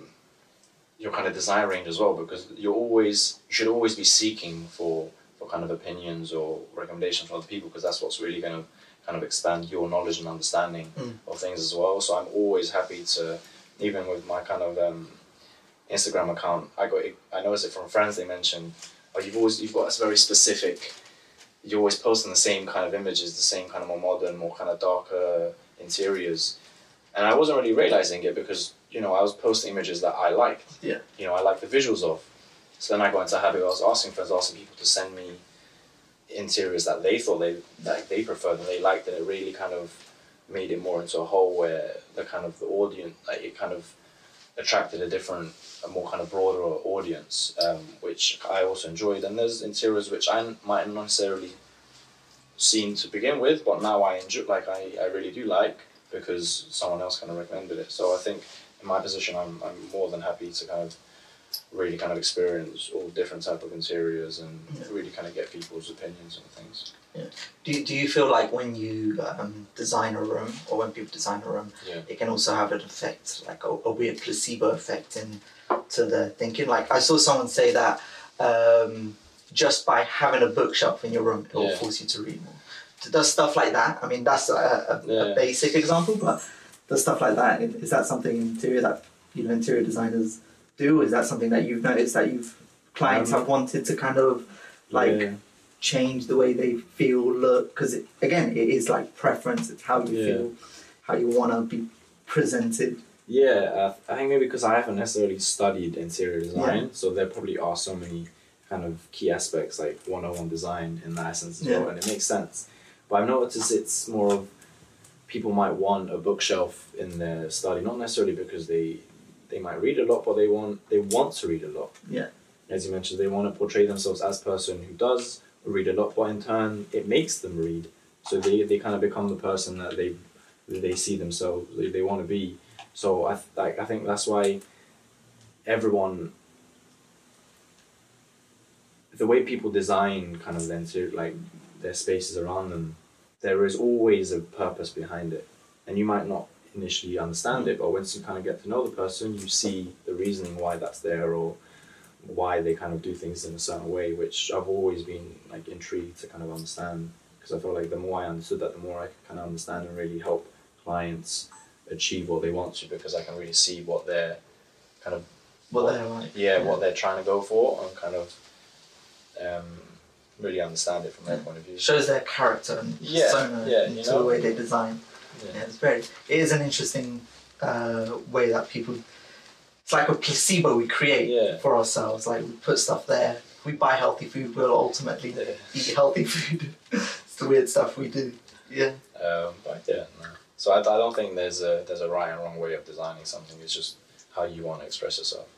your kind of design range as well, because you're always you should always be seeking for for kind of opinions or recommendations from other people, because that's what's really going to kind of expand your knowledge and understanding mm. of things as well. So I'm always happy to, even with my kind of um Instagram account, I got I noticed it from friends. They mentioned, oh, you've always you've got a very specific, you're always posting the same kind of images, the same kind of more modern, more kind of darker interiors. And I wasn't really realizing it because, you know, I was posting images that I liked. Yeah. You know, I liked the visuals of. So then I got into a habit. I was asking friends, asking people to send me interiors that they thought they like they preferred and they liked, and it really kind of made it more into a whole where the kind of the audience, like it kind of attracted a different, a more kind of broader audience, um, which I also enjoyed. And there's interiors which I might not necessarily seem to begin with, but now I enjoy. Like I, I really do like, because someone else kind of recommended it. So I think in my position, I'm, I'm more than happy to kind of really kind of experience all different applicants' areas and yeah. really kind of get people's opinions on things. Yeah. Do, do you feel like when you um, design a room, or when people design a room, yeah. it can also have an effect, like a, a weird placebo effect in to the thinking? Like I saw someone say that um, just by having a bookshelf in your room, it will yeah. force you to read more. Does stuff like that, I mean, that's a, a, yeah. a basic example, but does stuff like that, is that something interior that you know, interior designers do? Is that something that you've noticed that you've clients um, have wanted to kind of like yeah. change the way they feel, look? Because it, again, it is like preference. It's how you yeah. feel, how you want to be presented. Yeah, I, I think maybe because I haven't necessarily studied interior design, yeah. so there probably are so many kind of key aspects like one oh one design in that sense as yeah. well, and it makes sense. But I've noticed it's more of people might want a bookshelf in their study, not necessarily because they they might read a lot, but they want they want to read a lot. Yeah. As you mentioned, they want to portray themselves as a person who does read a lot, but in turn it makes them read. So they, they kind of become the person that they that they see themselves they, they want to be. So I th like I think that's why everyone. The way people design kind of into like their spaces around them, there is always a purpose behind it, and you might not initially understand it, but once you kind of get to know the person, you see the reasoning why that's there or why they kind of do things in a certain way, which I've always been like intrigued to kind of understand, because I feel like the more I understood that, the more I could kind of understand and really help clients achieve what they want to, because I can really see what they're kind of what, what they're like. yeah, yeah what they're trying to go for, and kind of um really understand it from their yeah. point of view. Shows their character and yeah, persona yeah, and the way they design. Yeah. Yeah, it's very. It is an interesting uh, way that people. It's like a placebo we create yeah. for ourselves. Like we put stuff there. We buy healthy food. We'll ultimately yeah. eat healthy food. It's the weird stuff we do. Yeah. Um, but yeah. No. So I, I don't think there's a there's a right and wrong way of designing something. It's just how you want to express yourself.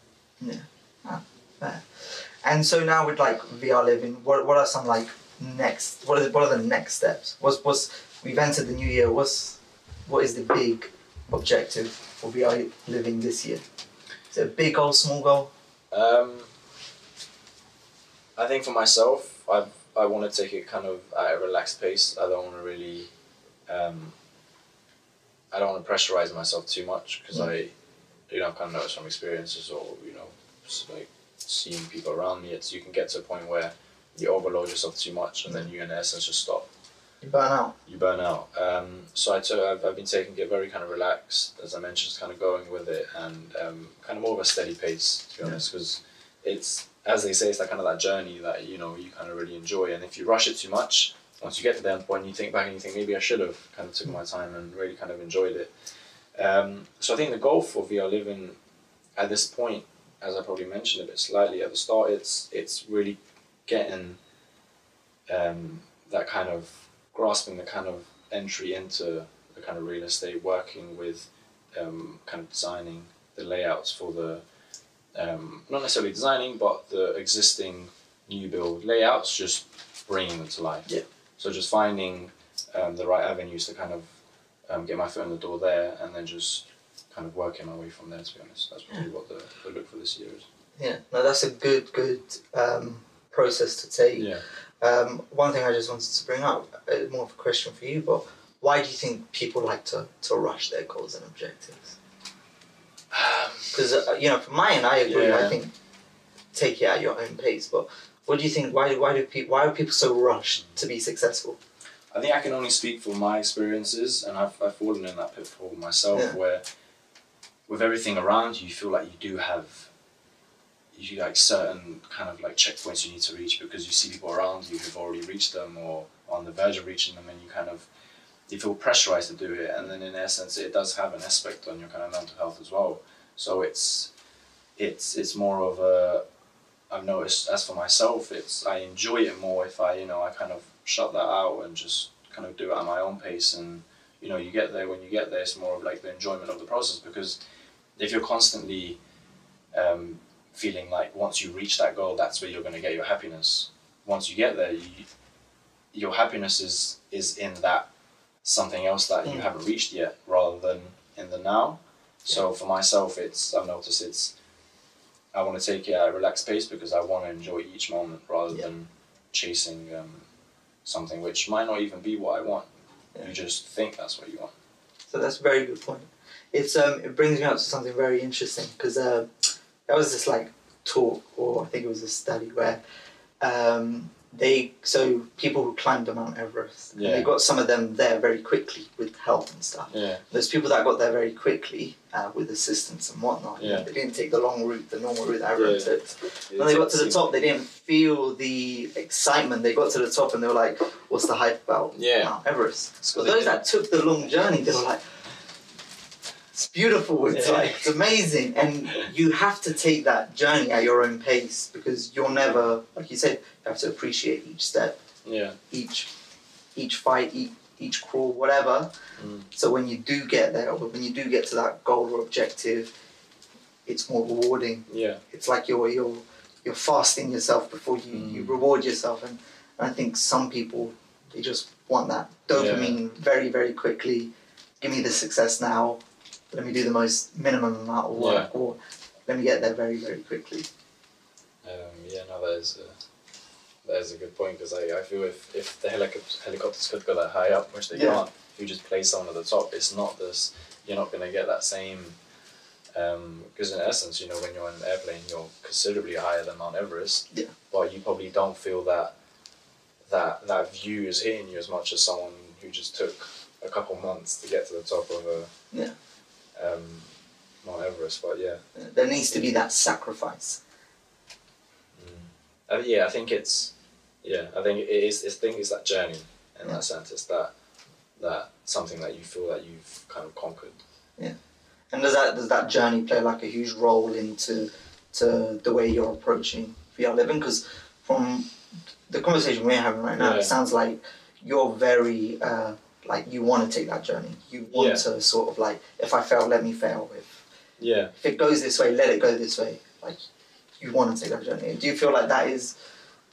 Yeah. Ah, fair. And so now with like V R Livin, what what are some like next? What are what are the next steps? What's what's we've entered the new year. What's what is the big objective for V R Livin this year? Is it a big goal, small goal? Um, I think for myself, I I want to take it kind of at a relaxed pace. I don't want to really, um, I don't want to pressurize myself too much, because mm. I, you know, I've kind of noticed from experiences or you know, just like. seeing people around me, it's you can get to a point where you overload yourself too much, and then you in essence just stop. You burn out. You burn out. Um, so I took, I've, I've been taking it very kind of relaxed, as I mentioned, just kind of going with it, and um, kind of more of a steady pace, to be honest, because it's, as they say, it's that kind of that journey that, you know, you kind of really enjoy, and if you rush it too much, once you get to that point, you think back and you think, maybe I should have kind of took my time and really kind of enjoyed it. Um, so I think the goal for V R Livin at this point, as I probably mentioned a bit slightly at the start, it's it's really getting um, that kind of grasping the kind of entry into the kind of real estate, working with um, kind of designing the layouts for the um, not necessarily designing, but the existing new build layouts, just bringing them to life. Yeah. So just finding um, the right avenues to kind of um, get my foot in the door there, and then just. Kind of working my way from there, to be honest. That's probably yeah. what the, the look for this year is. Yeah, no, that's a good, good um, process to take. Yeah. Um, one thing I just wanted to bring up, uh, more of a question for you, but why do you think people like to, to rush their goals and objectives? Because, uh, you know, from my end, I agree, yeah. I think take it at your own pace, but what do you think, why, why, do people, why are people so rushed to be successful? I think I can only speak for my experiences, and I've, I've fallen in that pitfall myself, yeah. where with everything around you, you feel like you do have you like certain kind of like checkpoints you need to reach, because you see people around you who've already reached them or on the verge of reaching them, and you kind of you feel pressurized to do it, and then in essence it does have an aspect on your kind of mental health as well. So it's it's it's more of a I've noticed as for myself, it's I enjoy it more if I you know I kind of shut that out and just kind of do it at my own pace, and you know you get there when you get there. It's more of like the enjoyment of the process, because if you're constantly um, feeling like once you reach that goal, that's where you're going to get your happiness. Once you get there, you, your happiness is, is in that something else that mm. you haven't reached yet, rather than in the now. Yeah. So for myself, it's I've noticed it's, I want to take yeah, a relaxed pace because I want to enjoy each moment rather yeah. than chasing um, something which might not even be what I want. Yeah. You just think that's what you want. So that's a very good point. It's um, it brings me up to something very interesting because uh, that was this like talk, or I think it was a study where um, they so people who climbed the Mount Everest, yeah. they got some of them there very quickly with help and stuff. Yeah. Those people that got there very quickly uh, with assistance and whatnot, yeah. they didn't take the long route, the normal route that everyone took. When they got to the top, they didn't feel the excitement. They got to the top and they were like, "What's the hype about yeah. Mount Everest?" So those that took the long journey, they were like, it's beautiful, it's yeah. like, it's amazing, and you have to take that journey at your own pace because you'll never, like you said, you have to appreciate each step, yeah, each each fight, each, each crawl, whatever. Mm. So when you do get there, or when you do get to that goal or objective, it's more rewarding. Yeah, it's like you're you're you're fasting yourself before you, mm. you reward yourself, and, and I think some people they just want that dopamine yeah. very very quickly. Give me the success now. Let me do the most minimum amount of work, yeah. or let me get there very, very quickly. Um, yeah, no, that is a, that is a good point, because I, I feel if, if the helico helicopters could go that high up, which they yeah. can't, if you just place someone at the top, it's not this, you're not going to get that same, because um, in essence, you know, when you're in an airplane, you're considerably higher than Mount Everest, yeah. but you probably don't feel that, that, that view is hitting you as much as someone who just took a couple months to get to the top of a... Yeah. Um, Mount Everest, but yeah. There needs to be that sacrifice. Mm. Uh, yeah, I think it's, yeah, I think it is, it's, I think it's that journey in yeah. that sense. It's that, that something that you feel that you've kind of conquered. Yeah. And does that, does that journey play like a huge role into to the way you're approaching V R Livin? Because from the conversation we're having right now, yeah. it sounds like you're very... Uh, Like, you want to take that journey. You want yeah. to sort of, like, if I fail, let me fail. If, yeah. if it goes this way, let it go this way. Like, you want to take that journey. Do you feel like that is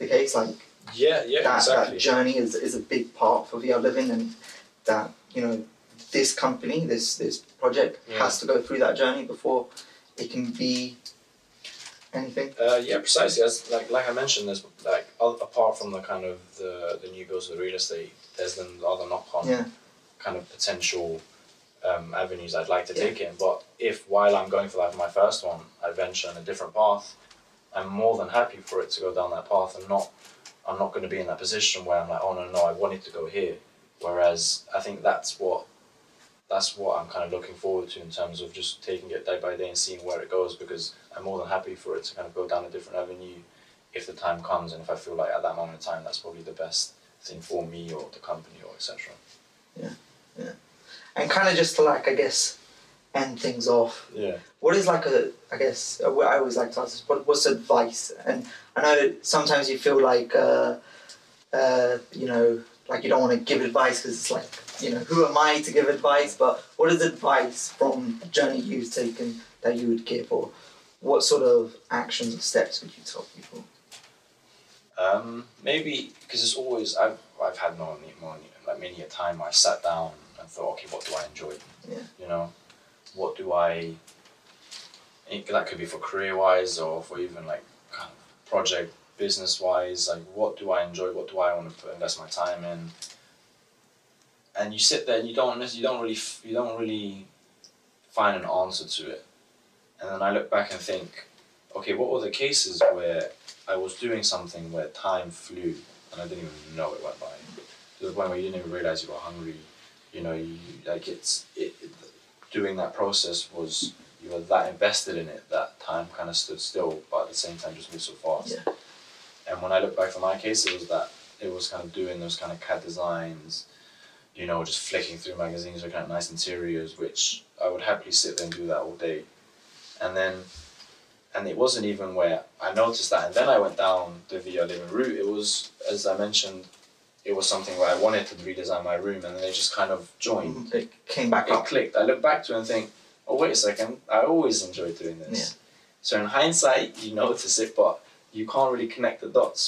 the case? Like, yeah, yeah, that, exactly. that journey is, is a big part for V R Livin, and that, you know, this company, this, this project yeah. has to go through that journey before it can be anything? Uh, yeah, precisely. As, like, like I mentioned, there's, like, apart from the kind of the, the new builds of the real estate, there's then other knock-on yeah. kind of potential um, avenues I'd like to yeah. take in. But if while I'm going for that my first one, I venture in a different path, I'm more than happy for it to go down that path, and not, I'm not going to be in that position where I'm like, oh no, no, I wanted to go here. Whereas I think that's what, that's what I'm kind of looking forward to in terms of just taking it day by day and seeing where it goes, because I'm more than happy for it to kind of go down a different avenue if the time comes, and if I feel like at that moment in time, that's probably the best thing for me or the company or et cetera. Yeah, yeah. And kind of just to, like, I guess, end things off. Yeah. What is like a, I guess, I always like to ask this, what, what's advice? And I know sometimes you feel like, uh, uh, you know, like you don't want to give advice because it's like, you know, who am I to give advice? But what is advice from a journey you've taken that you would give, or what sort of actions or steps would you tell people? Um, maybe because it's always I've I've had no more like many a time I sat down and thought, okay, what do I enjoy? Yeah. You know, what do I? That could be for career wise or for even like kind of project business wise. Like, what do I enjoy? What do I want to put, invest my time in? And you sit there and you don't you don't really you don't really find an answer to it. And then I look back and think, okay, what were the cases where I was doing something where time flew and I didn't even know it went by, to the point where you didn't even realize you were hungry. You know, you like it's it, it, doing that process was you were that invested in it that time kind of stood still, but at the same time just moved so fast. Yeah. And when I look back for my case, it was that it was kind of doing those kind of C A D designs, you know, just flicking through magazines, looking at nice interiors, which I would happily sit there and do that all day, and then. And it wasn't even where I noticed that, and then I went down the V R Livin route. It was, as I mentioned, it was something where I wanted to redesign my room, and then it just kind of joined. It came back up. It clicked. I look back to it and think, oh, wait a second, I always enjoyed doing this. Yeah. So in hindsight, you notice it, but you can't really connect the dots.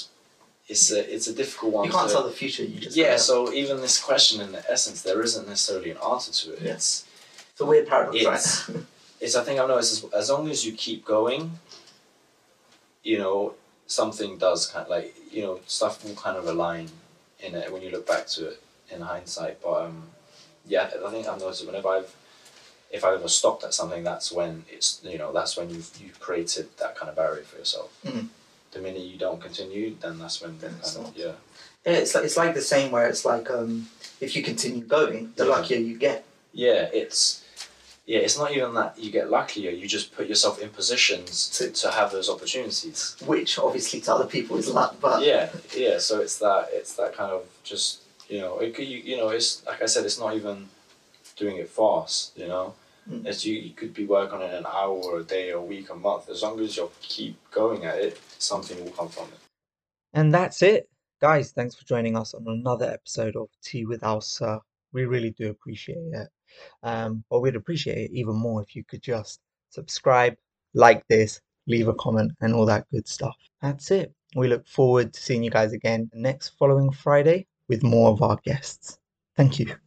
It's a, it's a difficult one. You can't to, tell the future. You just yeah, so even this question, in the essence, there isn't necessarily an answer to it. Yeah. It's, it's a weird paradox, right? It's, I think I've noticed, as long as you keep going, you know, something does kind of like, you know, stuff will kind of align in it when you look back to it in hindsight. But um, yeah, I think I've noticed whenever I've, if I've ever stopped at something, that's when it's, you know, that's when you've, you've created that kind of barrier for yourself. Mm-hmm. The minute you don't continue, then that's when, then kind of, yeah. Yeah, it's like, it's like the same where it's like, um, if you continue going, the yeah. luckier you get. Yeah, it's, yeah, it's not even that you get luckier, you just put yourself in positions to, to have those opportunities. Which obviously to other people is luck, but... Yeah, yeah, so it's that, it's that kind of just, you know, it, you, you know, it's, like I said, it's not even doing it fast, you know? Mm. It's you, you could be working on it an hour, or a day, or a week, a month. As long as you keep going at it, something will come from it. And that's it. Guys, thanks for joining us on another episode of Tea With ALSA. We really do appreciate it. Um, but we'd appreciate it even more if you could just subscribe, like this, leave a comment, and all that good stuff. That's it. We look forward to seeing you guys again next following Friday with more of our guests. Thank you.